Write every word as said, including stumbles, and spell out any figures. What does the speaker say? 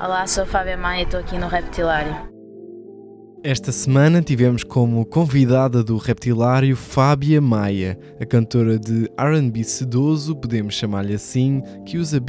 Olá, sou Fábia Maia e estou aqui no Reptilário. Esta semana tivemos como convidada do Reptilário Fábia Maia, a cantora de R and B sedoso, podemos chamar-lhe assim, que usa